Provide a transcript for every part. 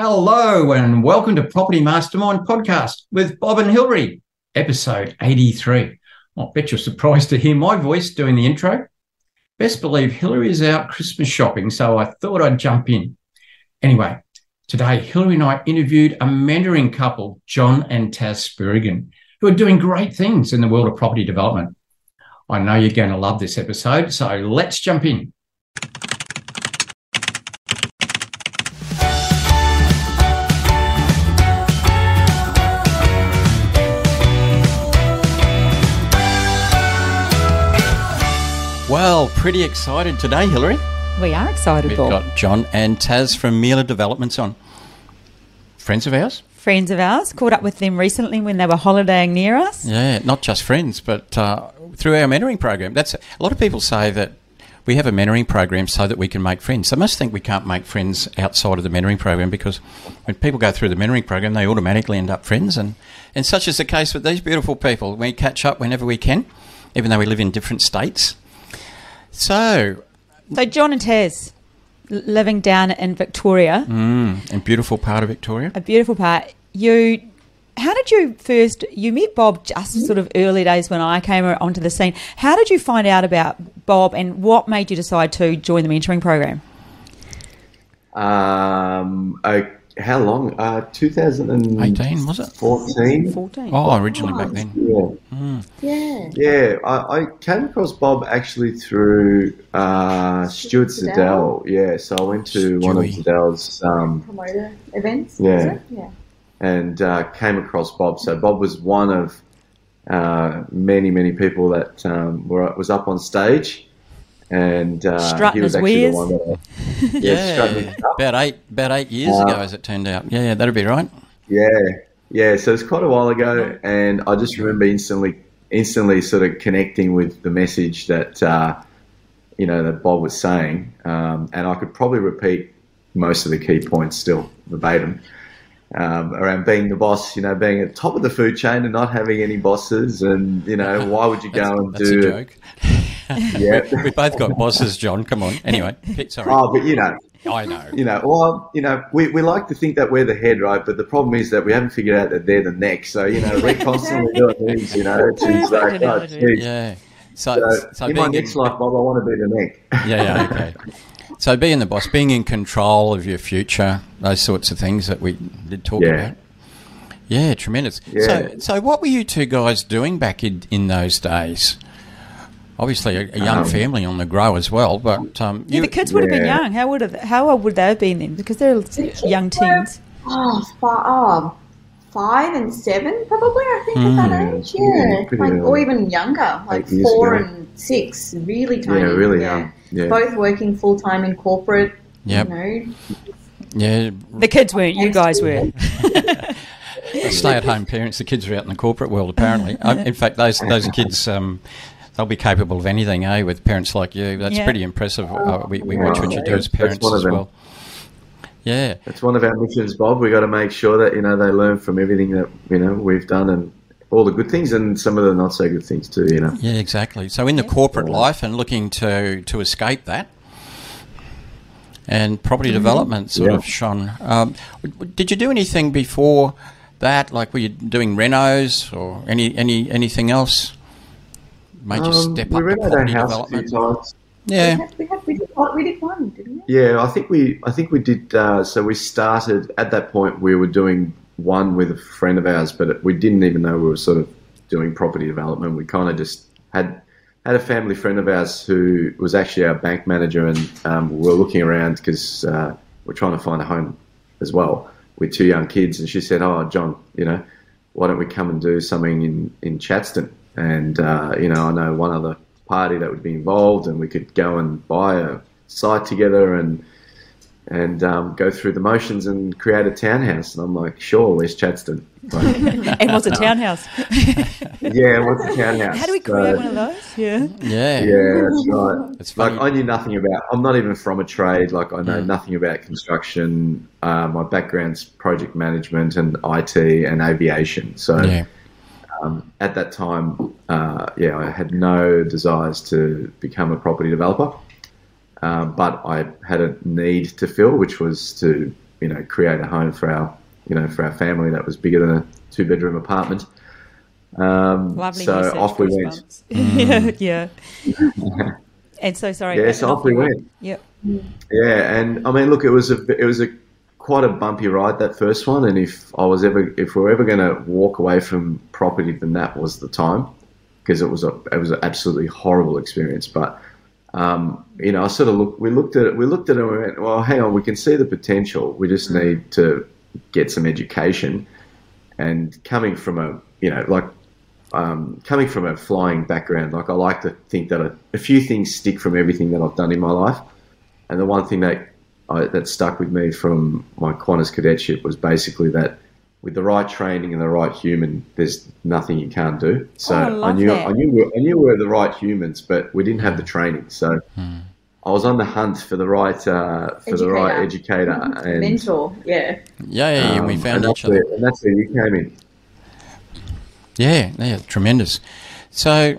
Hello and welcome to Property Mastermind Podcast with Bob and Hilary, episode 83. I bet you're surprised to hear my voice doing the intro. Best believe Hilary is out Christmas shopping, so I thought I'd jump in. Anyway, today Hilary and I interviewed a mentoring couple, John and Taz Spurigan, who are doing great things in the world of property development. I know you're going to love this episode, so let's jump in. Well, pretty excited today, Hilary. We are excited, Bob. We've got John and Taz from Mila Developments on. Friends of ours? Friends of ours. Caught up with them recently when they were holidaying near us. Yeah, not just friends, but through our mentoring program. A lot of people say that we have a mentoring program so that we can make friends. They must think we can't make friends outside of the mentoring program, because when people go through the mentoring program, they automatically end up friends. And such is the case with these beautiful people. We catch up whenever we can, even though we live in different states. So John and Taz, living down in Victoria. A beautiful part of Victoria. A beautiful part. You met Bob just sort of early days when I came onto the scene. How did you find out about Bob and what made you decide to join the mentoring program? How long? 2018, was it? 14. Oh, originally back then. Yeah. Mm. Yeah. I came across Bob actually through Stuart Siddell. Yeah, so I went to one of Siddell's promoter events. Yeah. Was it? Yeah. And came across Bob. So Bob was one of many, many people that was up on stage. And he was actually the one that about eight years ago, as it turned out. Yeah, that'll be right. Yeah. So it's quite a while ago, and I just remember instantly sort of connecting with the message that that Bob was saying, and I could probably repeat most of the key points still verbatim around being the boss. Being at the top of the food chain and not having any bosses, and why would you go and do a joke? Yep. We both got bosses, John. Come on. Anyway, sorry. Oh, but I know. We like to think that we're the head, right? But the problem is that we haven't figured out that they're the neck. So we're constantly doing things. It's like, oh, geez. Yeah. So in my next life, Bob, I want to be the neck. Yeah. Okay. So being the boss, being in control of your future, those sorts of things that we did talk about. Yeah, tremendous. Yeah. So what were you two guys doing back in those days? Obviously, a young family on the grow as well, but the kids would have been young. How old would they have been then? Because they're young teens. Oh, 5 and 7, probably. I think at that age, or even younger, like 4 and 6. Really tiny. Yeah, really young. Yeah. Both working full time in corporate. Yep. Yeah. The kids weren't. You guys were. Stay-at-home parents. The kids were out in the corporate world. Apparently, in fact, those kids. They'll be capable of anything, eh? With parents like you, that's pretty impressive. We watch what you do as parents as well. Yeah, that's one of our missions, Bob. We got to make sure that they learn from everything that we've done, and all the good things and some of the not so good things too. Yeah, exactly. So in the corporate life and looking to escape that, and property development sort of shone. Did you do anything before that? Like, were you doing renos or anything else? Major step up to property development. Yeah, we did one, didn't we? Yeah, I think we did. So we started at that point. We were doing one with a friend of ours, but we didn't even know we were sort of doing property development. We kind of just had a family friend of ours who was actually our bank manager, and we were looking around because we're trying to find a home as well with two young kids. And she said, "Oh, John, why don't we come and do something in Chadstone?" And, I know one other party that would be involved, and we could go and buy a site together and go through the motions and create a townhouse. And I'm like, sure, where's Chadstone? Like, and what's a townhouse? Yeah, what's a townhouse? How do we create one of those? Yeah. Yeah. Yeah, that's right. It's funny. Like, I knew nothing about – I'm not even from a trade. Like, I know nothing about construction. My background's project management and IT and aviation. So – at that time, I had no desires to become a property developer, but I had a need to fill, which was to you know, create a home for our, you know, for our family that was bigger than a 2-bedroom apartment. Lovely. So off we went. Yeah. And so sorry. Yeah, so off we went. Yep. Yeah, and I mean, look, it was quite a bumpy ride, that first one, and if we were ever going to walk away from property, then that was the time, because it was an absolutely horrible experience. But you know, I sort of we looked at it and we went, well, hang on, we can see the potential. We just need to get some education. And coming from a, you know, like coming from a flying background, like I like to think that a few things stick from everything that I've done in my life. And the one thing that stuck with me from my Qantas cadetship was basically that with the right training and the right human, there's nothing you can't do. So I knew we were the right humans, but we didn't have the training. So I was on the hunt for the right educator and mentor. Yeah, we found each other, and that's where you came in. Yeah, tremendous. So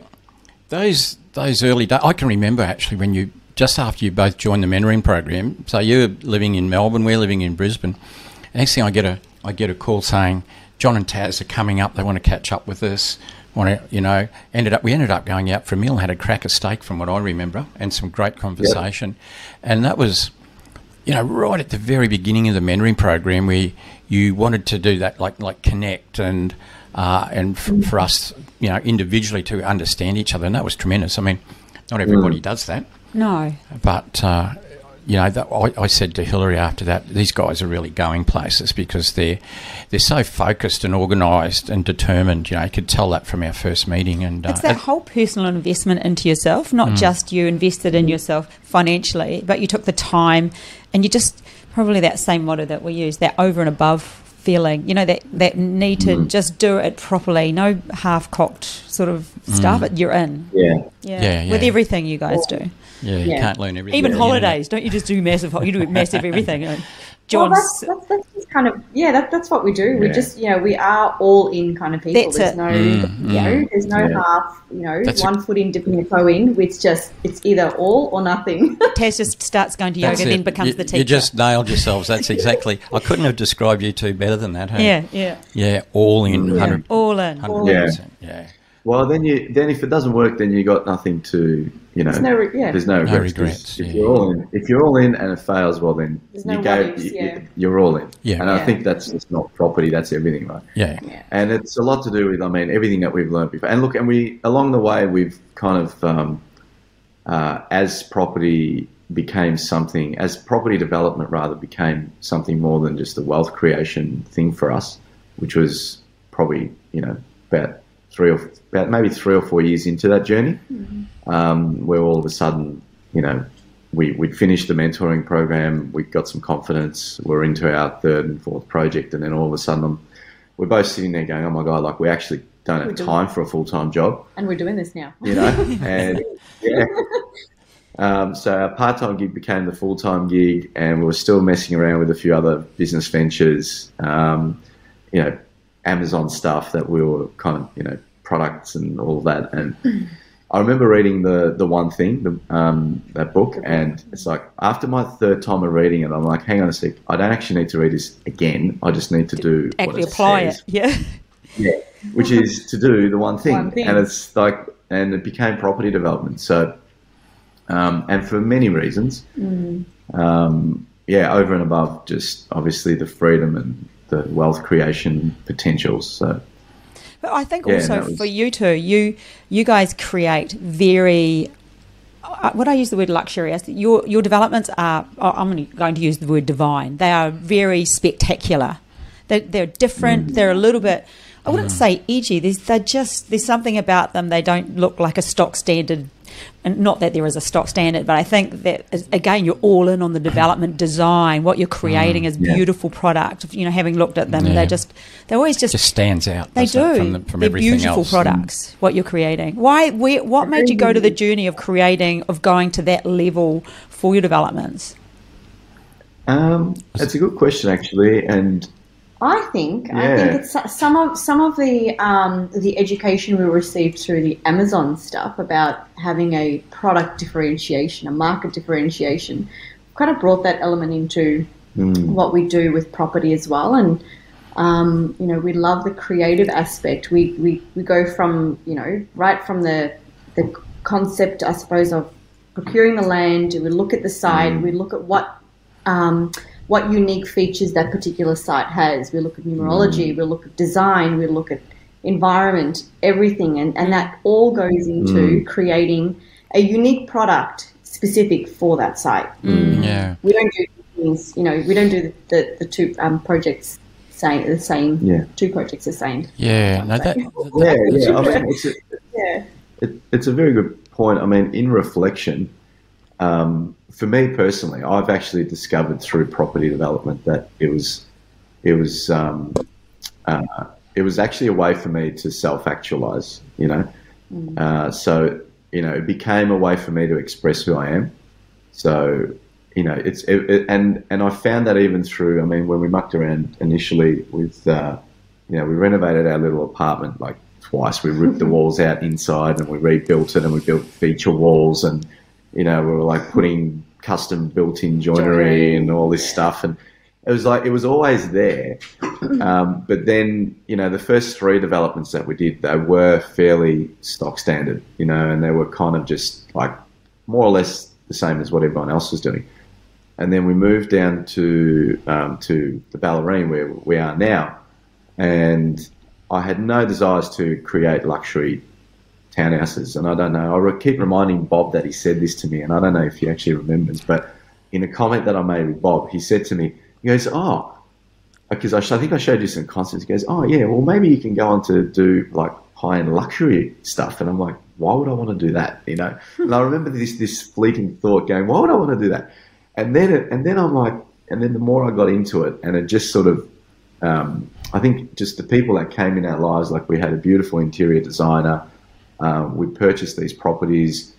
those early days, I can remember actually when you. Just after you both joined the mentoring program, so you're living in Melbourne, we're living in Brisbane. Next thing I get a call saying John and Taz are coming up. They want to catch up with us. We ended up going out for a meal, had a crack of steak from what I remember, and some great conversation. Yep. And that was, you know, right at the very beginning of the mentoring program, where you wanted to do that, like connect and for us, you know, individually to understand each other, and that was tremendous. I mean, not everybody does that. No. But, you know, I said to Hillary after that, these guys are really going places because they're so focused and organised and determined. You know, you could tell that from our first meeting. And it's that whole personal investment into yourself, not just you invested in yourself financially, but you took the time and you just probably that same motto that we use, that over and above feeling, you know, that need to just do it properly, no half-cocked sort of stuff, but you're in. Yeah. With everything you guys do. Yeah, you can't learn everything. Even holidays, don't you just do massive? You do massive everything. John's, well, that's just kind of that's what we do. Yeah. We just, you know, we are all in kind of people. There's no half. You know, one foot in, dipping your toe in. It's either all or nothing. Taz just starts going to yoga, then becomes the teacher. You just nailed yourselves. That's exactly. I couldn't have described you two better than that. Hey? Yeah. All in. Yeah. All in. Yeah. Well, then if it doesn't work, then you got nothing to, you know. There's no regrets. If you're all in and it fails, well then you're all in. Yeah. And I think that's just not property, that's everything, right? Yeah. And it's a lot to do with, I mean, everything that we've learned before. And look, and we along the way we've kind of as property became something, as property development rather became something more than just the wealth creation thing for us, which was probably, you know, about maybe 3 or 4 years into that journey, where all of a sudden, you know, we'd finished the mentoring program, we got some confidence, we're into our 3rd and 4th project, and then all of a sudden we're both sitting there going, oh my God, like we actually don't have time for a full-time job. And we're doing this now. You know, and yeah. So our part-time gig became the full-time gig, and we were still messing around with a few other business ventures, you know, Amazon stuff that we were kind of, you know, products and all of that. And I remember reading the One Thing, that book, and it's like after my 3rd time of reading it, I'm like, hang on a sec, I don't actually need to read this again. I just need to do actually what it apply says. It. Yeah, which is to do the one thing. And it's like, and it became property development. So, and for many reasons, over and above just obviously the freedom and the wealth creation potentials. So, but I think also for you two, you guys create very, would I use the word luxurious? Your developments are, I'm going to use the word divine. They are very spectacular. They're different. They're a little bit, I wouldn't say edgy. There's something about them. They don't look like a stock standard. And not that there is a stock standard, but I think that, again, you're all in on the development design. What you're creating is beautiful product. You know, having looked at them, they always just stands out. They do. From they're beautiful else. Products, what you're creating. What made you go to the journey of creating, of going to that level for your developments? That's a good question, actually. And I think it's some of the education we received through the Amazon stuff about having a product differentiation, a market differentiation, kind of brought that element into what we do with property as well. And you know, we love the creative aspect. We go from, you know, right from the concept, I suppose, of procuring the land. We look at the site. We look at what unique features that particular site has. We look at numerology. We look at design. We look at environment, everything, and that all goes into creating a unique product specific for that site. We don't do things, you know, we don't do the two projects the same. Two projects the same. I mean, it's a very good point. I mean, in reflection, for me personally, I've actually discovered through property development that it was actually a way for me to self-actualize, you know. So, you know, it became a way for me to express who I am. So, you know, and I found that even through, I mean, when we mucked around initially with, you know, we renovated our little apartment like twice. We ripped the walls out inside and we rebuilt it, and we built feature walls, and, you know, we were like putting custom built-in joinery and all this stuff, and it was like it was always there. But then, you know, the first three developments that we did, they were fairly stock standard, you know, and they were kind of just like more or less the same as what everyone else was doing. And then we moved down to the Bellarine where we are now, and I had no desires to create luxury townhouses. And I don't know, I keep reminding Bob that he said this to me, and I don't know if he actually remembers, but in a comment that I made with Bob, he said to me, he goes, oh, because I think I showed you some concepts. He goes, oh, yeah, well, maybe you can go on to do, like, high-end luxury stuff. And I'm like, why would I want to do that, you know? And I remember this fleeting thought going, why would I want to do that? And then I'm like, and then the more I got into it, and it just sort of, I think just the people that came in our lives, like we had a beautiful interior designer. We purchased these properties.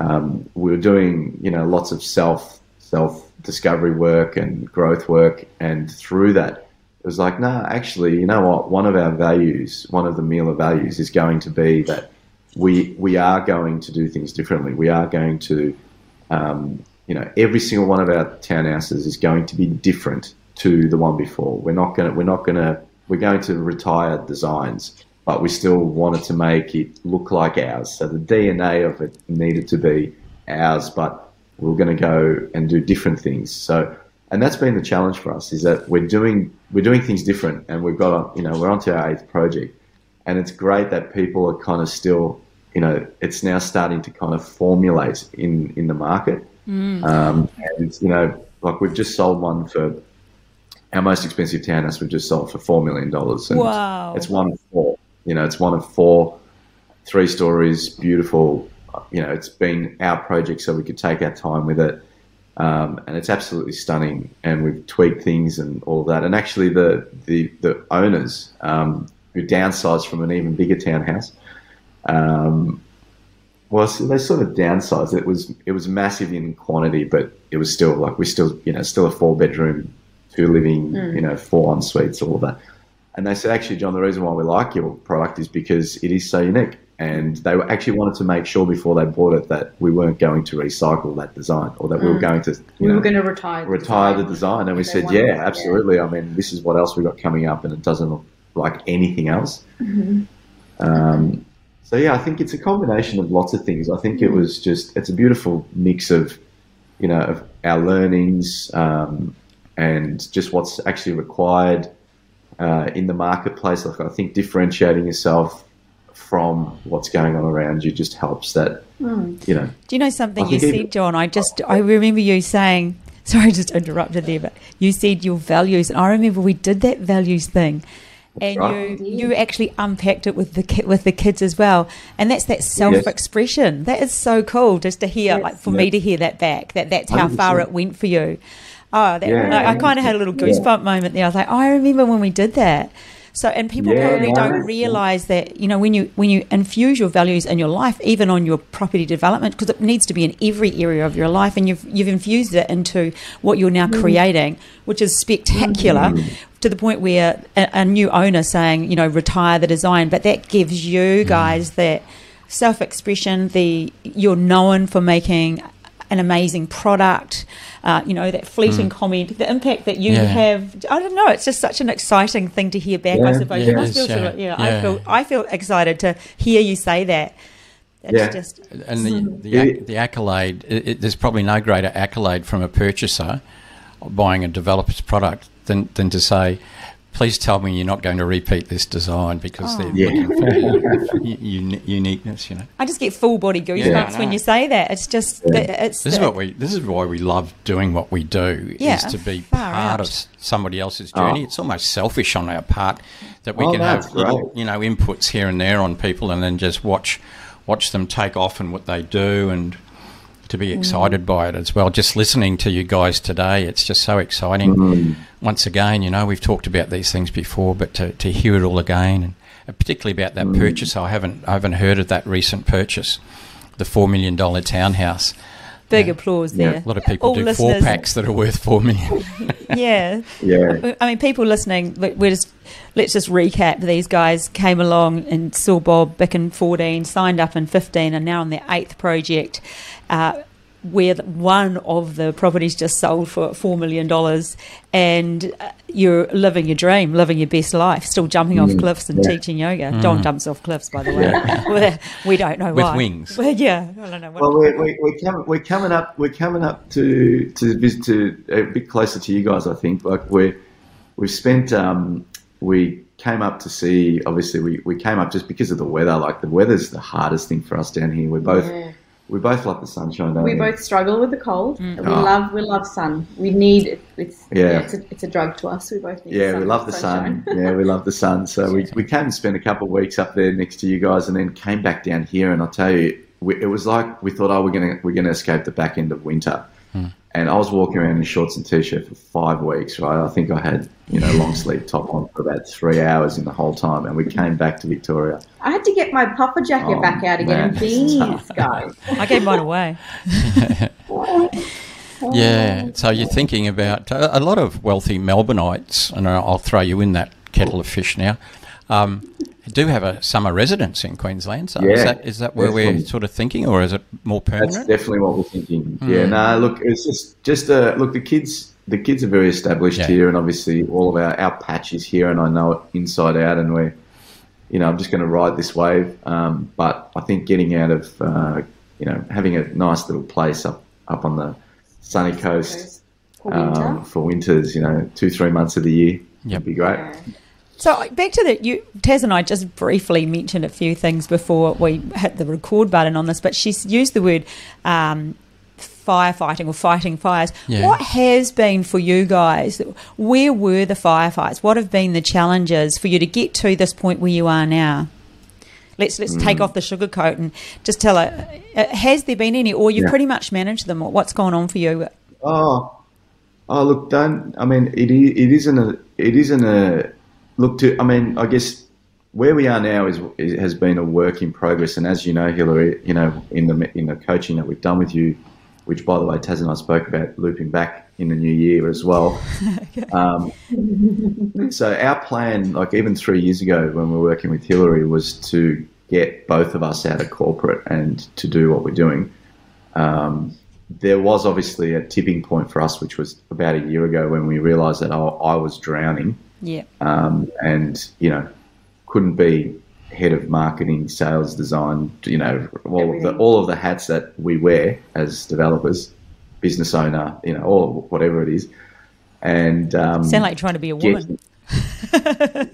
We were doing, you know, lots of self-discovery work and growth work, and through that it was like, no, actually, you know what, one of the Miele values is going to be that we are going to do things differently. We are going to you know, every single one of our townhouses is going to be different to the one before. We're going to retire designs, but we still wanted to make it look like ours, so the DNA of it needed to be ours, but we're going to go and do different things. So, and that's been the challenge for us, is that we're doing things different, and we've got, you know, we're onto our 8th project, and it's great that people are kind of still, you know, it's now starting to kind of formulate in the market. And you know, like we've just sold one for our most expensive townhouse. We've just sold for $4 million. And wow! It's one of four. You know, it's one of four, 3 stories, beautiful. You know, it's been our project, so we could take our time with it, and it's absolutely stunning. And we've tweaked things and all that. And actually, the owners who downsized from an even bigger townhouse, so they sort of downsized. It was massive in quantity, but it was still like still a 4-bedroom, 2 living, you know, 4 en suites, all of that. And they said, actually, John, the reason why we like your product is because it is so unique. And they actually wanted to make sure before they bought it that we weren't going to recycle that design, or that we were going to, retire the design. And we said, yeah, absolutely. I mean, this is what else we got coming up, and it doesn't look like anything else. So, yeah, I think it's a combination of lots of things. I think it was just, it's a beautiful mix of, you know, of our learnings and just what's actually required in the marketplace. Like, I think differentiating yourself from what's going on around you just helps that, you know. Do you know something you said, John? I remember you saying, sorry, I just interrupted there, but you said your values, and I remember we did that values thing, and right. you actually unpacked it with the kids as well, and that's that self-expression. Yes. That is so cool just to hear, like for me to hear that back, that's how 100%. Far it went for you. Oh, that, like, I kind of had a little goosebump moment there. I was like, I remember when we did that. So, and people probably don't realise that, you know, when you infuse your values in your life, even on your property development, because it needs to be in every area of your life, and you've infused it into what you're now creating, which is spectacular, to the point where a new owner saying, you know, retire the design, but that gives you guys that self-expression, you're known for making an amazing product, you know, that fleeting comment, the impact that you have. I don't know, it's just such an exciting thing to hear back, I suppose. I feel excited to hear you say that. It's just, and the accolade, there's probably no greater accolade from a purchaser buying a developer's product than to say, please tell me you're not going to repeat this design, because they're looking for uniqueness, you know. I just get full body goosebumps when you say that. It's just this is why we love doing what we do, is to be part of somebody else's journey. It's almost selfish on our part that we can have inputs here and there on people, and then just watch them take off and what they do, and to be excited by it as well. Just listening to you guys today, it's just so exciting. Once again, you know, we've talked about these things before, but to hear it all again, and particularly about that purchase, I haven't heard of that recent purchase, the $4 million townhouse. Big applause there. Yeah. A lot of people all do listeners. 4-packs that are worth $4 million. I mean, people listening, let's just recap. These guys came along and saw Bob back in 2014, signed up in 2015, and now on their 8th project, where one of the properties just sold for $4 million, and you're living your dream, living your best life, still jumping off cliffs and teaching yoga. Don jumps off cliffs, by the way. We don't know why. With wings. I don't know. Well, we're coming up to a bit closer to you guys, I think. Like we've spent, we came up to see, obviously we came up just because of the weather. Like the weather's the hardest thing for us down here. We're both... Yeah. We both love the sunshine, don't we? We both struggle with the cold. We love sun. We need it's a drug to us. We both need sun. We love the sunshine. Sun. We love the sun. So we came and spent a couple of weeks up there next to you guys, and then came back down here. And I'll tell you, it was like we thought, we're gonna escape the back end of winter. And I was walking around in shorts and t-shirt for 5 weeks, right? I think I had, long sleeve top on for about 3 hours in the whole time, and we came back to Victoria. I had to get my puffer jacket back out again. Jeez, guys. I gave mine away. So you're thinking about a lot of wealthy Melbourneites, and I'll throw you in that kettle of fish now, do have a summer residence in Queensland, so is that where we're sort of thinking, or is it more permanent? That's definitely what we're thinking. It's just the kids are very established here, and obviously all of our patch is here, and I know it inside out, and we're, I'm just going to ride this wave. But I think getting out of, having a nice little place up on the sunny coast for winters, 2-3 months of the year would be great. Yeah. So back to Taz and I just briefly mentioned a few things before we hit the record button on this, but she's used the word firefighting, or fighting fires. Yeah. What has been for you guys, where were the firefights? What have been the challenges for you to get to this point where you are now? Let's take off the sugarcoat and just tell her, has there been any, or you've pretty much managed them, or what's gone on for you? I guess where we are now has been a work in progress, and as you know, Hillary, in the coaching that we've done with you, which by the way, Taz and I spoke about looping back in the new year as well. So our plan, like even 3 years ago when we were working with Hillary, was to get both of us out of corporate and to do what we're doing. There was obviously a tipping point for us, which was about a year ago when we realised that I was drowning. And couldn't be head of marketing, sales, design, all of the hats that we wear as developers, business owner, or whatever it is. And sound like trying to be a woman. But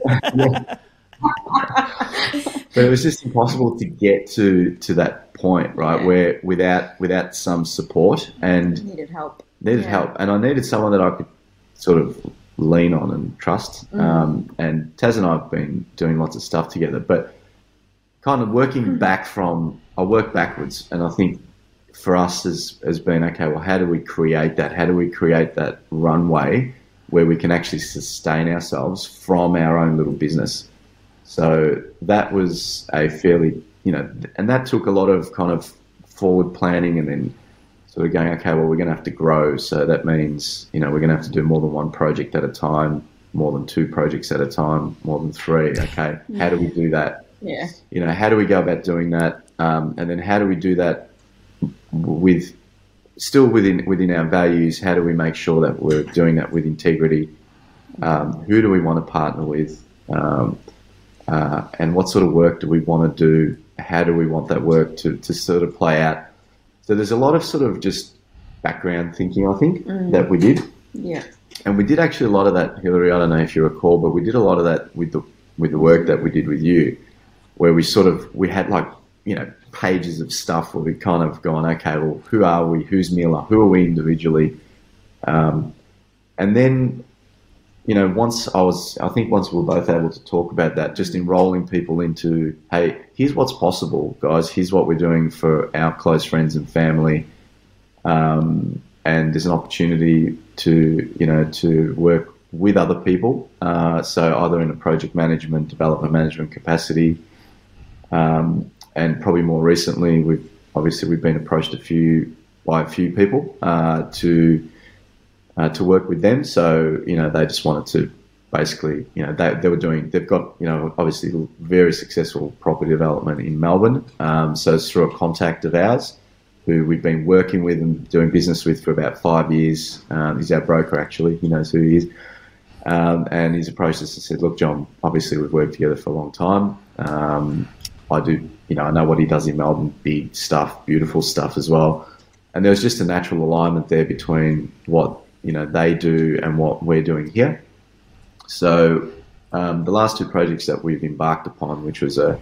it was just impossible to get to that point, right? Where without some support, and needed help, and I needed someone that I could sort of lean on and trust. And Taz and I have been doing lots of stuff together, but kind of working back from, I work backwards, and I think for us has been, okay, well, how do we create that? How do we create that runway where we can actually sustain ourselves from our own little business? So that was a fairly, and that took a lot of kind of forward planning, and then sort of going, okay, well, we're going to have to grow. So that means, we're going to have to do more than one project at a time, more than two projects at a time, more than three. Okay, how do we do that? Yeah. How do we go about doing that? And then how do we do that with still within our values, how do we make sure that we're doing that with integrity? Who do we want to partner with? And what sort of work do we want to do? How do we want that work to sort of play out? So there's a lot of sort of just background thinking, I think, that we did. Yeah. And we did actually a lot of that, Hillary, I don't know if you recall, but we did a lot of that with the work that we did with you, where we sort of, we had like, you know, pages of stuff where we kind of gone, okay, well, who are we? Who's Mila? Who are we individually? And then, you know, once we were both able to talk about that, just enrolling people into, hey, here's what's possible, guys. Here's what we're doing for our close friends and family. And there's an opportunity to, you know, to work with other people. So either in a project management, development management capacity, and probably more recently, we've been approached by a few people to work with them. So, you know, they just wanted to basically, you know, they've got, you know, obviously very successful property development in Melbourne. So it's through a contact of ours who we've been working with and doing business with for about 5 years. He's our broker, actually. He knows who he is. And he's approached us and said, look, John, obviously we've worked together for a long time. I do, you know, I know what he does in Melbourne, big stuff, beautiful stuff as well. And there was just a natural alignment there between what, you know, they do and what we're doing here. So the last two projects that we've embarked upon, which was an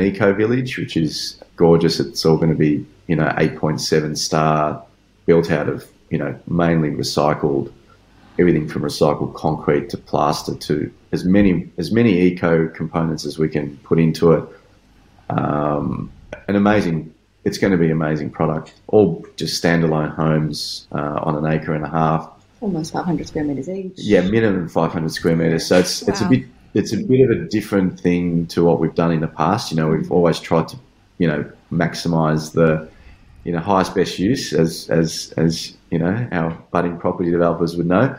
eco-village, which is gorgeous. It's all going to be, you know, 8.7 star, built out of, you know, mainly recycled, everything from recycled concrete to plaster to as many eco components as we can put into it. It's going to be an amazing product. All just standalone homes on an acre and a half. Almost 500 square metres each. Yeah, minimum 500 square metres. So it's a bit of a different thing to what we've done in the past. You know, we've always tried to, you know, maximise the, you know, highest best use, as you know, our budding property developers would know.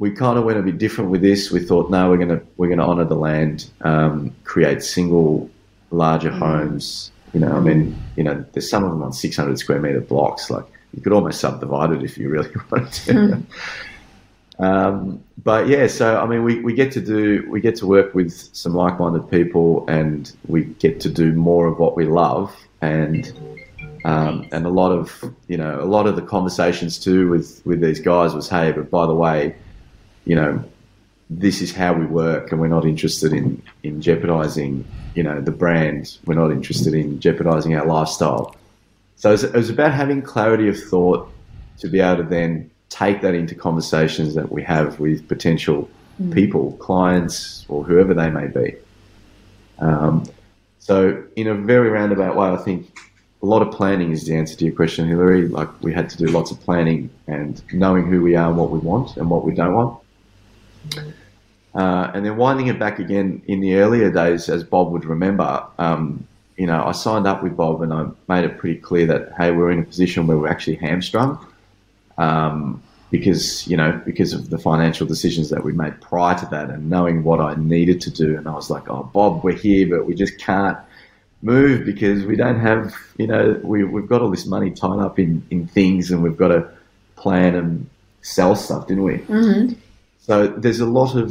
We kind of went a bit different with this. We thought, no, we're going to honour the land, create single larger homes. You know, I mean, you know, there's some of them on 600 square metre blocks. Like, you could almost subdivide it if you really wanted to. But yeah, so I mean, we get to work with some like-minded people, and we get to do more of what we love, and a lot of, you know, a lot of the conversations too with these guys was, hey, but by the way, you know, this is how we work, and we're not interested in jeopardizing, you know, the brand. We're not interested in jeopardizing our lifestyle. So it was about having clarity of thought to be able to then take that into conversations that we have with potential people, clients, or whoever they may be. So in a very roundabout way, I think a lot of planning is the answer to your question, Hillary. Like, we had to do lots of planning and knowing who we are and what we want and what we don't want. And then winding it back again in the earlier days, as Bob would remember, you know, I signed up with Bob and I made it pretty clear that, hey, we're in a position where we're actually hamstrung because of the financial decisions that we made prior to that and knowing what I needed to do. And I was like, oh, Bob, we're here, but we just can't move because we don't have, you know, we've got all this money tied up in things, and we've got to plan and sell stuff, didn't we? Mm-hmm. So there's a lot of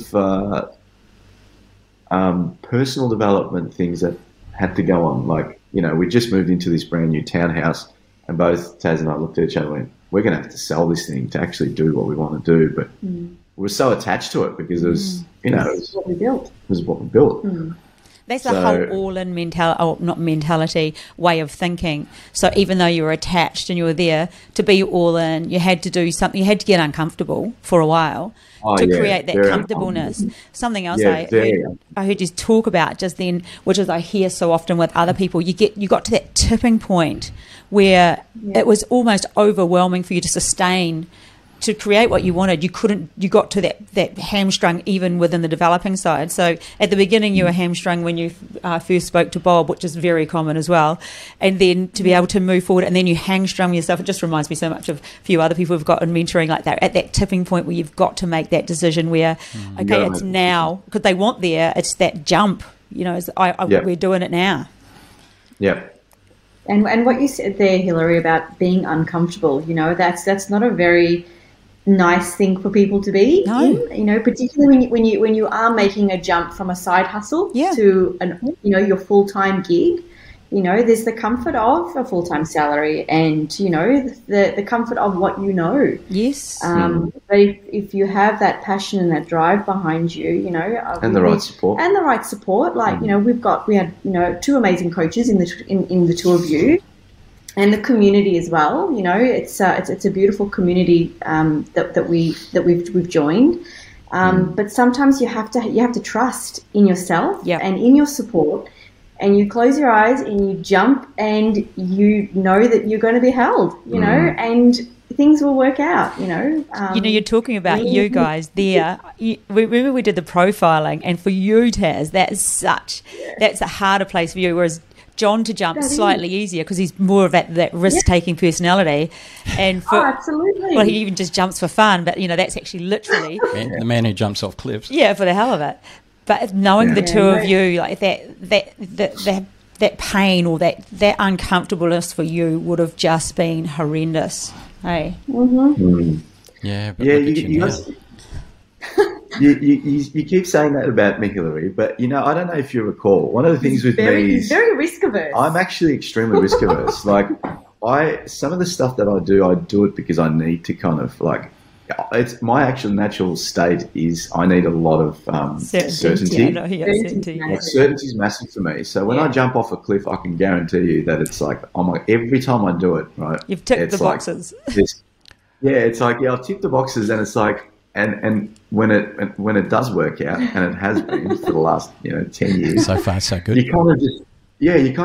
personal development things that had to go on. Like, you know, we just moved into this brand new townhouse, and both Taz and I looked at each other and went, we're going to have to sell this thing to actually do what we want to do. But we were so attached to it because it was, you know, it was what we built. It was what we built. That's the whole all-in way of thinking. So even though you were attached and you were there, to be all-in, you had to do something. You had to get uncomfortable for a while create that comfortableness. Something else I heard you talk about just then, which is I hear so often with other people, you got to that tipping point where it was almost overwhelming for you to sustain, to create what you wanted. You couldn't, you got to that hamstrung even within the developing side. So at the beginning you were hamstrung when you first spoke to Bob, which is very common as well, and then to be able to move forward, and then you hamstrung yourself. It just reminds me so much of a few other people we've got in mentoring, like that, at that tipping point where you've got to make that decision where it's now, because they want there, it's that jump, you know, we're doing it now. And what you said there, Hilary, about being uncomfortable, you know, that's not a very nice thing for people to be in, you know, particularly when you are making a jump from a side hustle to your full-time gig. You know, there's the comfort of a full-time salary and, you know, the comfort of what you know. Yes. But if you have that passion and that drive behind you, you know. And the right support. And the right support. Like, you know, we had, you know, two amazing coaches in the two of you and the community as well. You know, it's a beautiful community that we've joined. But sometimes you have to trust in yourself and in your support. And you close your eyes and you jump and you know that you're going to be held, you know, and things will work out, you know. You know, you're talking about you guys there. Remember we did the profiling, and for you, Taz, that's a harder place for you, whereas John to jump slightly easier because he's more of that risk-taking personality. And for, absolutely. Well, he even just jumps for fun, but, you know, that's actually literally. The man who jumps off cliffs. Yeah, for the hell of it. But knowing the two of you, like that pain or that uncomfortableness for you would have just been horrendous, hey? Mm-hmm. Yeah, but you keep saying that about me, Hilary, but, you know, I don't know if you recall, one of the things with me is... very risk-averse. I'm actually extremely risk-averse. Like, some of the stuff that I do it because I need to kind of, like... It's my actual natural state is I need a lot of certainty. Certainty is massive for me. So when I jump off a cliff, I can guarantee you that it's like, I'm like, every time I do it, right? You've ticked the boxes. I've ticked the boxes, and it's like, and when it does work out, and it has been for the last 10 years, so far so good. You kind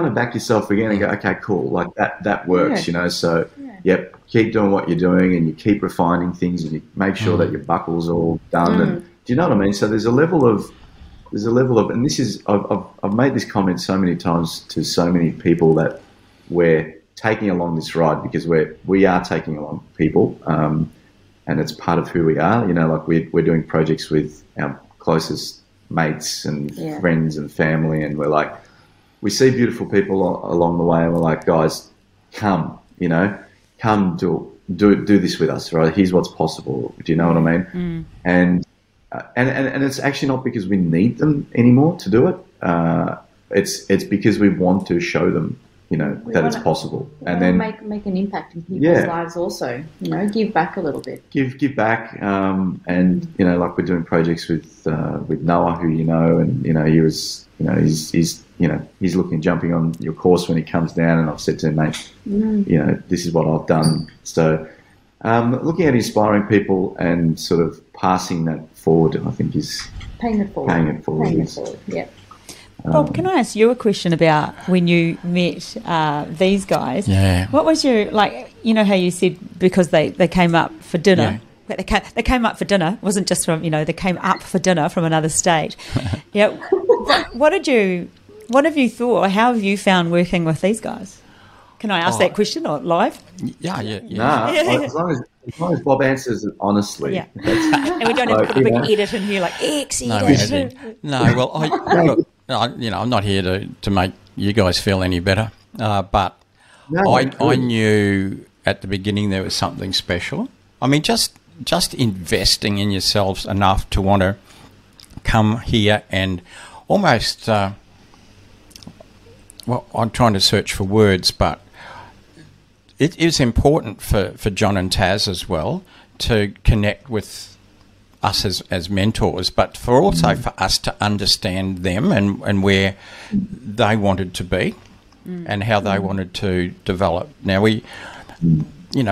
of just back yourself again and go, okay, cool, like that works, so. Yep, keep doing what you're doing, and you keep refining things, and you make sure that your buckle's all done. And do you know what I mean? So there's a level of, and this is, I've made this comment so many times to so many people that we're taking along this ride because we are taking along people, and it's part of who we are. You know, like we're doing projects with our closest mates and friends and family, and we're like, we see beautiful people along the way, and we're like, guys, come do this with us, right? Here's what's possible. Do you know what I mean? And it's actually not because we need them anymore to do it. It's because we want to show them, it's possible. And then make an impact in people's lives also. You know, give back a little bit. Give back. Like we're doing projects with Noah, who he was. You know, he's looking, jumping on your course when he comes down, and I've said to him, mate, this is what I've done. So looking at inspiring people and sort of passing that forward, I think, is paying it forward. Yeah. Bob, can I ask you a question about when you met these guys? Yeah. What was your, like, you know how you said because they came up for dinner? Yeah. They came up for dinner. It wasn't just from, they came up for dinner from another state. Yeah. What have you thought? Or how have you found working with these guys? Can I ask that question or live? Yeah. Nah, as long as Bob answers it honestly. Yeah. And we don't have to put a big edit in here like X edit. No, well, I'm not here to make you guys feel any better. I knew at the beginning there was something special. I mean, just investing in yourselves enough to want to come here and almost, I'm trying to search for words, but it is important for John and Taz as well to connect with us as mentors, but for also for us to understand them and where they wanted to be and how they wanted to develop. Now,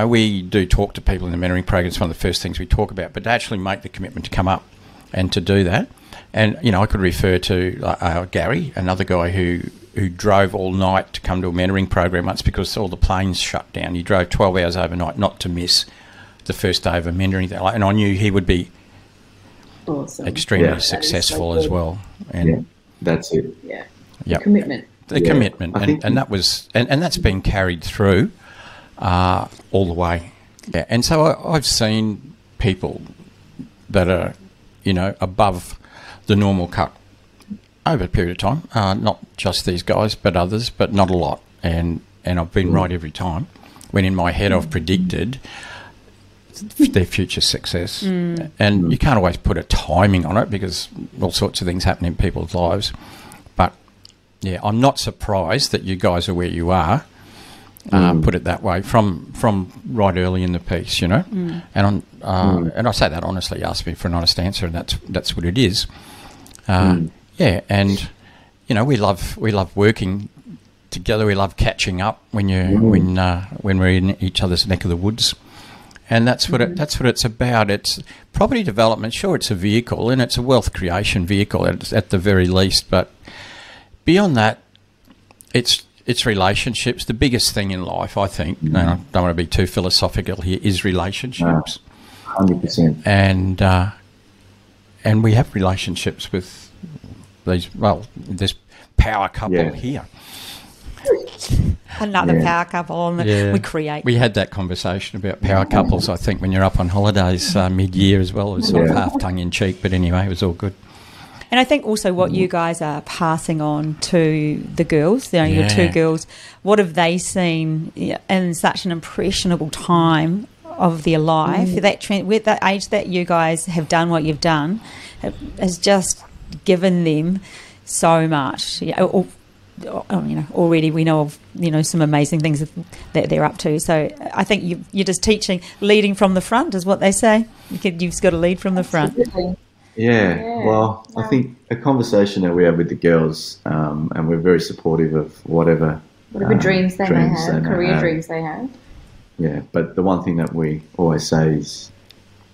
we do talk to people in the mentoring program. It's one of the first things we talk about, but to actually make the commitment to come up and to do that. And, I could refer to Gary, another guy who drove all night to come to a mentoring program once because all the planes shut down. He drove 12 hours overnight not to miss the first day of a mentoring. And I knew he would be extremely successful as well. And that's it. Yeah. Yep. Commitment. The commitment. And that was and that's been carried through all the way. Yeah. And so I've seen people that are, above the normal cut over a period of time, not just these guys but others, but not a lot. And and I've been right every time, when in my head I've predicted their future success. And you can't always put a timing on it because all sorts of things happen in people's lives. But, yeah, I'm not surprised that you guys are where you are, put it that way, from right early in the piece, you know. And I say that honestly. Ask me for an honest answer, and that's what it is. Yeah, and, you know, we love working together. We love catching up when we're in each other's neck of the woods. And that's what it's about. It's property development. Sure, it's a vehicle, and it's a wealth creation vehicle at the very least. But beyond that, it's relationships. The biggest thing in life, I think, and I don't want to be too philosophical here, is relationships. 100%. And we have relationships with these. Well, this power couple here. Another power couple, and we create. We had that conversation about power couples, I think, when you're up on holidays mid-year as well. It was sort of half tongue-in-cheek, but anyway, it was all good. And I think also what you guys are passing on to the girls, you know, your two girls, what have they seen in such an impressionable time of their life? That trend, with that age that you guys have done what you've done, has just given them so much. Yeah, you know, already we know of, you know, some amazing things that they're up to. So I think you're just teaching, leading from the front is what they say. You've got to lead from the front. Yeah, well, I think a conversation that we have with the girls, and we're very supportive of whatever dreams they may have, career dreams they have. Yeah, but the one thing that we always say is,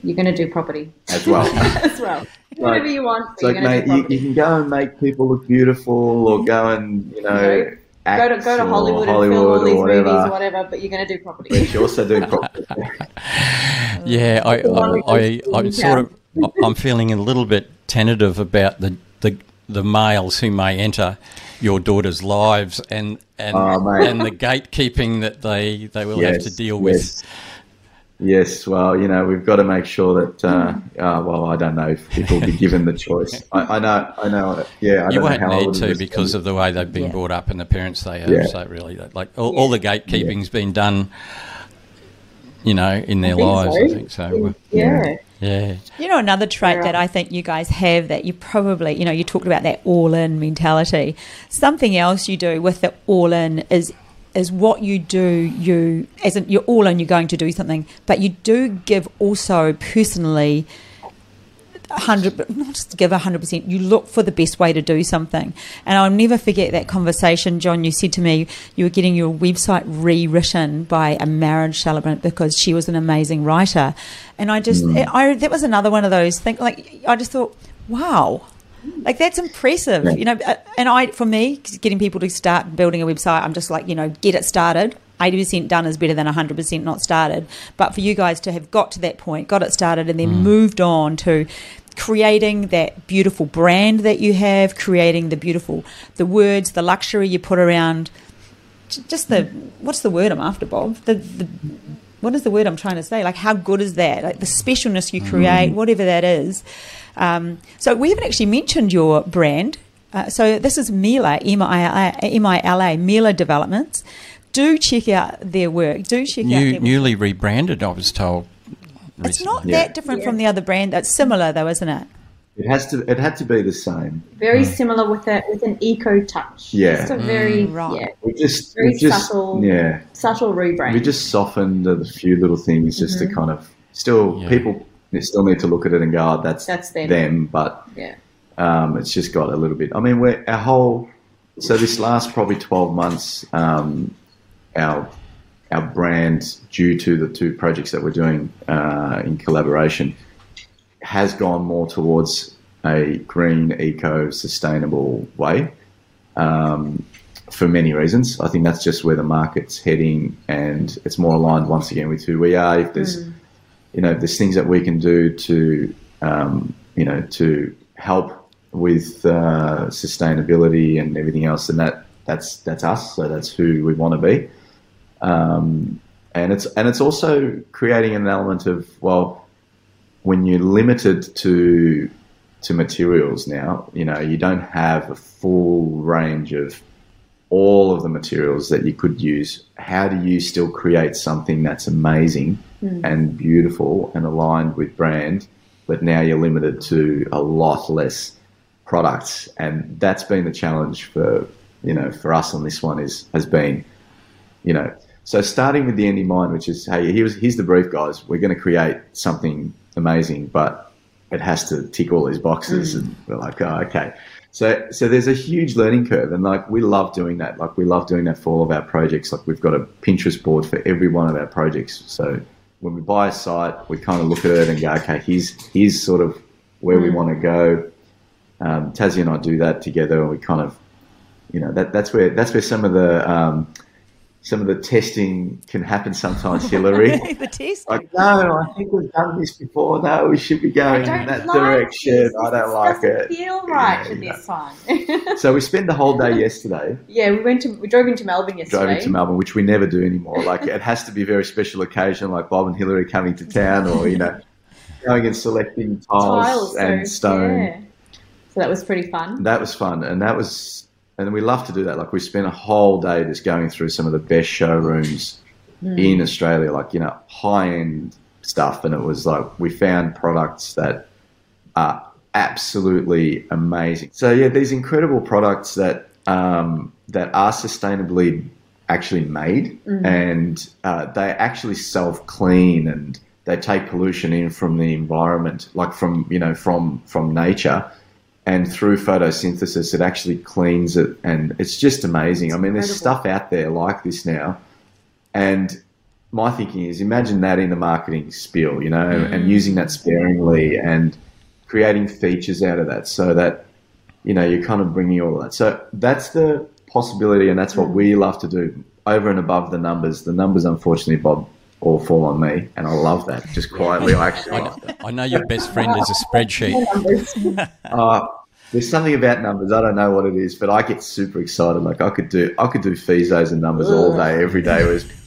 you're going to do property. As well. Whatever you want. Like, mate, you can go and make people look beautiful, or go and, you know, act, go to Hollywood and film all these movies or whatever, but you're going to do property. But you're also doing property. Yeah, I'm sort of, I'm feeling a little bit tentative about the males who may enter your daughters' lives and the gatekeeping that they will have to deal with. Yes, well, you know, we've got to make sure that. I don't know if people will be given the choice. I know. Yeah, you won't need to because of the way they've been brought up and the parents they have. Yeah. So really, like all the gatekeeping's been done, you know, in their lives. I think so. Yeah. You know, another trait that I think you guys have that you probably, you know, you talked about that all-in mentality. Something else you do with the all-in is what you do, you as in you're all in, you're going to do something, but you do give also personally 100%, not just give 100%, you look for the best way to do something. And I'll never forget that conversation, John, you said to me you were getting your website rewritten by a marriage celebrant because she was an amazing writer. And I just, that was another one of those things, like I just thought, wow. Like, that's impressive, you know, and for me, getting people to start building a website, I'm just like, you know, get it started. 80% done is better than 100% not started. But for you guys to have got to that point, got it started, and then moved on to creating that beautiful brand that you have, creating the words, the luxury you put around, just what's the word I'm after, Bob? What is the word I'm trying to say? Like, how good is that? Like, the specialness you create, whatever that is. So we haven't actually mentioned your brand. So this is Mila, M-I-L-A, Mila Developments. Do check out their work. Newly rebranded, I was told. Recently. It's not that different from the other brand. That's similar, though, isn't it? It had to be the same. Very similar with an eco touch. Yeah. It's a very subtle. Yeah. Subtle rebrand. We just softened a few little things just to kind of still people. They still need to look at it and go, oh, that's them. But it's just got a little bit. I mean, so this last probably 12 months, our brand, due to the two projects that we're doing in collaboration, has gone more towards a green, eco, sustainable way for many reasons. I think that's just where the market's heading, and it's more aligned once again with who we are. If there's you know, there's things that we can do to, you know, to help with sustainability and everything else, and that's us. So that's who we want to be, and it's also creating an element of, well, when you're limited to materials now, you know, you don't have a full range of all of the materials that you could use, how do you still create something that's amazing and beautiful and aligned with brand, but now you're limited to a lot less products? And that's been the challenge for, you know, for us on this one has been, you know, so starting with the end in mind, which is, hey, here's the brief, guys. We're going to create something amazing, but it has to tick all these boxes. And we're like, oh, okay. So there's a huge learning curve, and like we love doing that. Like we love doing that for all of our projects. Like we've got a Pinterest board for every one of our projects. So when we buy a site, we kind of look at it and go, okay, here's sort of where we want to go. Tassie and I do that together, and we kind of, you know, that's where some of the testing can happen sometimes, Hillary. The testing. Like, no, I think we've done this before. No, we should be going in that direction. I don't like it. Feel right at this time. So we spent the whole day yesterday. Yeah, we drove into Melbourne yesterday. Which we never do anymore. Like it has to be a very special occasion, like Bob and Hillary coming to town, or you know, going and selecting tiles and stone. Yeah. So that was pretty fun. And we love to do that. Like we spent a whole day just going through some of the best showrooms in Australia, like, you know, high-end stuff. And it was like we found products that are absolutely amazing. So, yeah, these incredible products that that are sustainably actually made and they actually self-clean and they take pollution in from the environment, like from nature. And through photosynthesis, it actually cleans it, and it's just amazing. I mean, there's stuff out there like this now. And my thinking is, imagine that in the marketing spiel, you know, and using that sparingly and creating features out of that so that, you know, you're kind of bringing all of that. So that's the possibility, and that's what we love to do over and above the numbers. The numbers, unfortunately, Bob, all fall on me, and I love that. Just quietly, I know your best friend is a spreadsheet. There's something about numbers. I don't know what it is, but I get super excited. Like I could do FISOs and numbers all day, every day.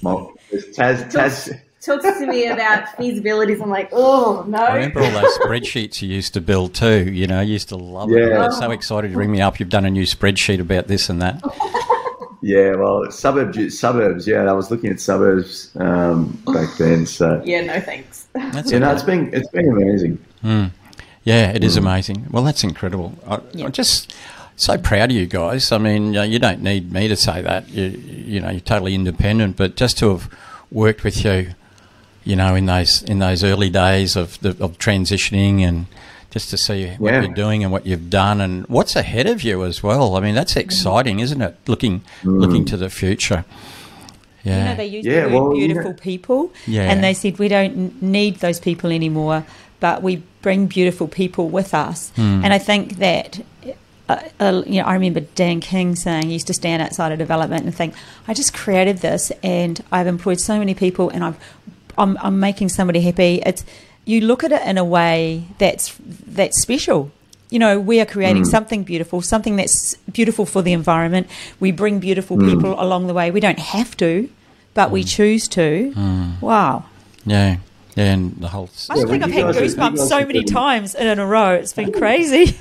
Taz talks to me about feasibilities. I'm like, oh no. I remember all those spreadsheets you used to build too. You know, I used to love it. I was so excited to ring me up. You've done a new spreadsheet about this and that. Yeah, well, suburbs. Yeah, I was looking at suburbs back then. So yeah, no thanks. It's been amazing. Yeah, it is amazing. Well, that's incredible. I'm just so proud of you guys. I mean, you don't need me to say that. You know, you're totally independent, but just to have worked with you, you know, in those early days of transitioning and. Just to see what you're doing and what you've done and what's ahead of you as well. I mean, that's exciting, isn't it? Looking to the future. Yeah. You know, they used the word beautiful people and they said, we don't need those people anymore, but we bring beautiful people with us. And I think that, you know, I remember Dan King saying he used to stand outside a development and think, I just created this and I've employed so many people and I'm making somebody happy. You look at it in a way that's special. You know, we are creating something beautiful, something that's beautiful for the environment. We bring beautiful people along the way. We don't have to, but we choose to. Wow. Yeah. And the whole... I think I've had goosebumps so many times in a row. It's been crazy.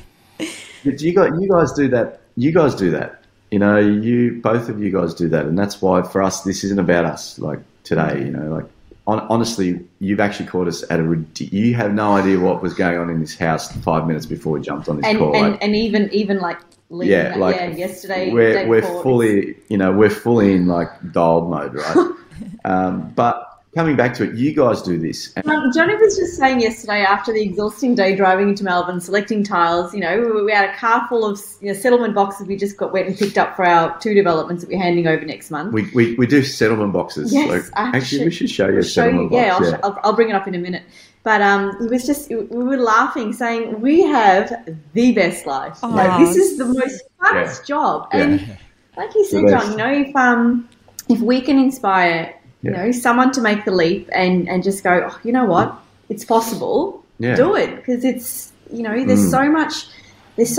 But you guys do that. You guys do that. You know, both of you guys do that. And that's why for us, this isn't about us, like today, you know, like, honestly, you've actually caught us at you have no idea what was going on in this house 5 minutes before we jumped on this call. And even like leaving yesterday, we're fully, you know, we're fully in like dialed mode, right? But coming back to it, you guys do this. Johnny was just saying yesterday after the exhausting day driving into Melbourne, selecting tiles, you know, we had a car full of, you know, settlement boxes we just went and picked up for our 2 developments that we're handing over next month. We do settlement boxes. Yes, like, we should show you a settlement box. Yeah, I'll bring it up in a minute. But it was just, we were laughing, saying we have the best life. Oh, like, this is the most funnest job. And like you said, John, you know, if we can inspire... You know, someone to make the leap and just go, oh, you know what, it's possible, do it, because it's, you know, there's so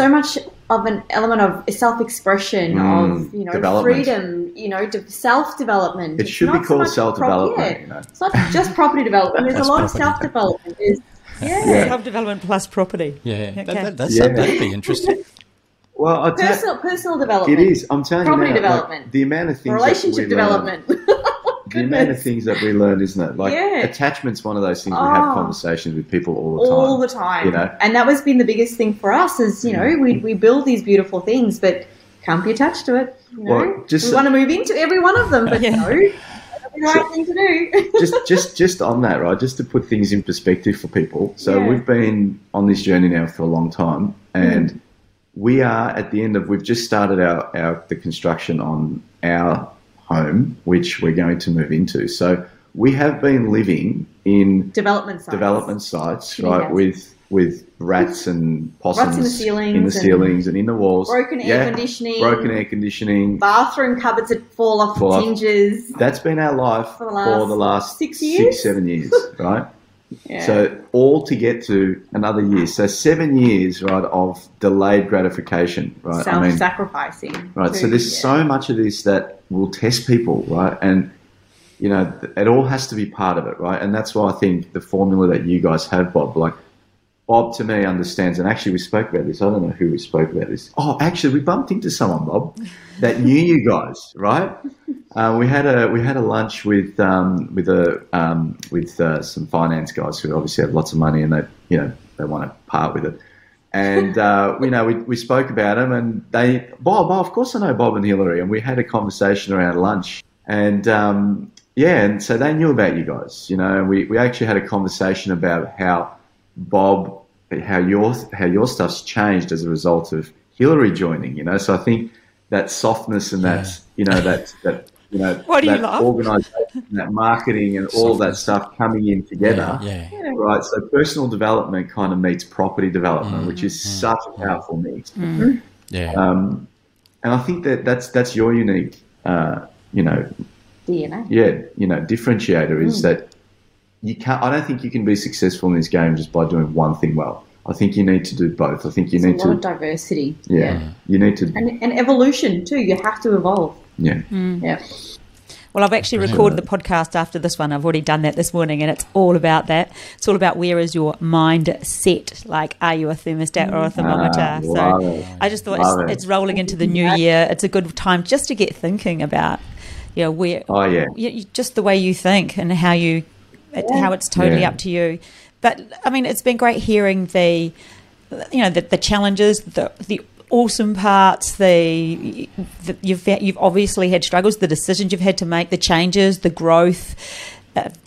much of an element of self-expression, of, you know, freedom, you know, self-development. It should be called self-development. You know? It's not just property development. There's a lot of self-development. Self-development plus property. Yeah, okay. That'd be interesting. Well, I'll personal development. It is. I'm telling Property you now, development. Like, the amount of things relationship that we development. Learn, the amount of things that we learn, isn't it? Like attachment's one of those things we have conversations with people all the time. You know? And that has been the biggest thing for us is, you know, we build these beautiful things, but can't be attached to it. You know? Well, we want to move into every one of them, but no. Right thing to do. just on that, right, just to put things in perspective for people. So we've been on this journey now for a long time, and we are at the end of, we've just started the construction on our home, which we're going to move into. So we have been living in development sites right, with rats and possums in the ceilings and in the walls. Broken air conditioning. Bathroom cupboards that fall off hinges. That's been our life for the last 6-7 years, right? So all to get to another year. So 7 years, right, of delayed gratification, right? Self-sacrificing. Right, so there's so much of this that will test people, right? And, you know, it all has to be part of it, right? And that's why I think the formula that you guys have, Bob, to me, understands, and actually we spoke about this. I don't know who we spoke about this. Oh, actually, we bumped into someone, Bob, that knew you guys, right? We had a lunch with some finance guys who obviously have lots of money and they want to part with it. And we spoke about them, and of course I know Bob and Hillary, and we had a conversation around lunch, and and so they knew about you guys, you know. And we actually had a conversation about how Bob. How your stuff's changed as a result of Hillary joining, you know. So I think that softness and that organisation, that marketing, and all that stuff coming in together, right? So personal development kind of meets property development, which is such a powerful mix. And I think that's your unique, DNA. Differentiator is that. I don't think you can be successful in this game just by doing one thing well. I think you need to do both. I think you need a lot of diversity. You need to and evolution too. You have to evolve. Well, I've actually recorded the podcast after this one. I've already done that this morning, and it's all about that. It's all about where is your mind set? Like, are you a thermostat or a thermometer? I just thought it's rolling into the new year. It's a good time just to get thinking about just the way you think and how you. How it's totally up to you. But I mean, it's been great hearing the challenges, the awesome parts, the you've obviously had struggles, the decisions you've had to make, the changes, the growth,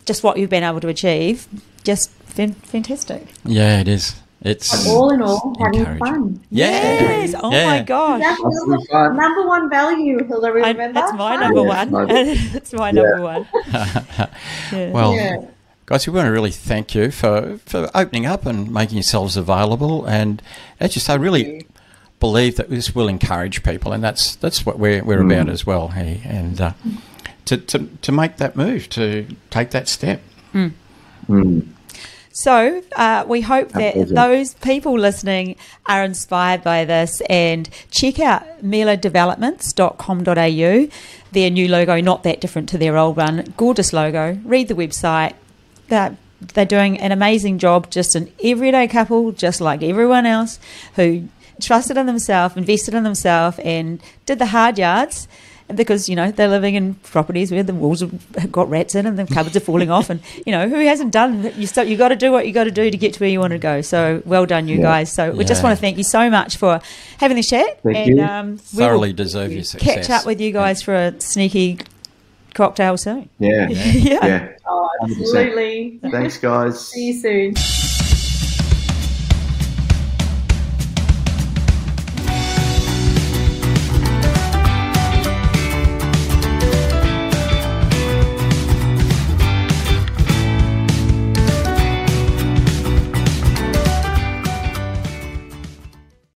just what you've been able to achieve. Just fantastic. Yeah, it is. It's all in all having fun. Yes. Oh my gosh. That's the number one value, Hillary. Remember that's my number one. That's my number one. Well, guys, we want to really thank you for opening up and making yourselves available. And as you say, really believe that this will encourage people, and that's what we're about as well. Hey, and to make that move, to take that step. So we hope that those people listening are inspired by this, and check out miladevelopments.com.au, their new logo, not that different to their old one, gorgeous logo. Read the website. They're doing an amazing job, just an everyday couple, just like everyone else, who trusted in themselves, invested in themselves, and did the hard yards. Because, you know, they're living in properties where the walls have got rats in and the cupboards are falling off, and, you know, who hasn't done that? You've got to do what you got to do to get to where you want to go. So well done, you guys. So we just want to thank you so much for having the chat. Thank you. Thoroughly deserve your success. Catch up with you guys for a sneaky cocktail soon. Yeah. Oh, absolutely. Thanks, guys. See you soon.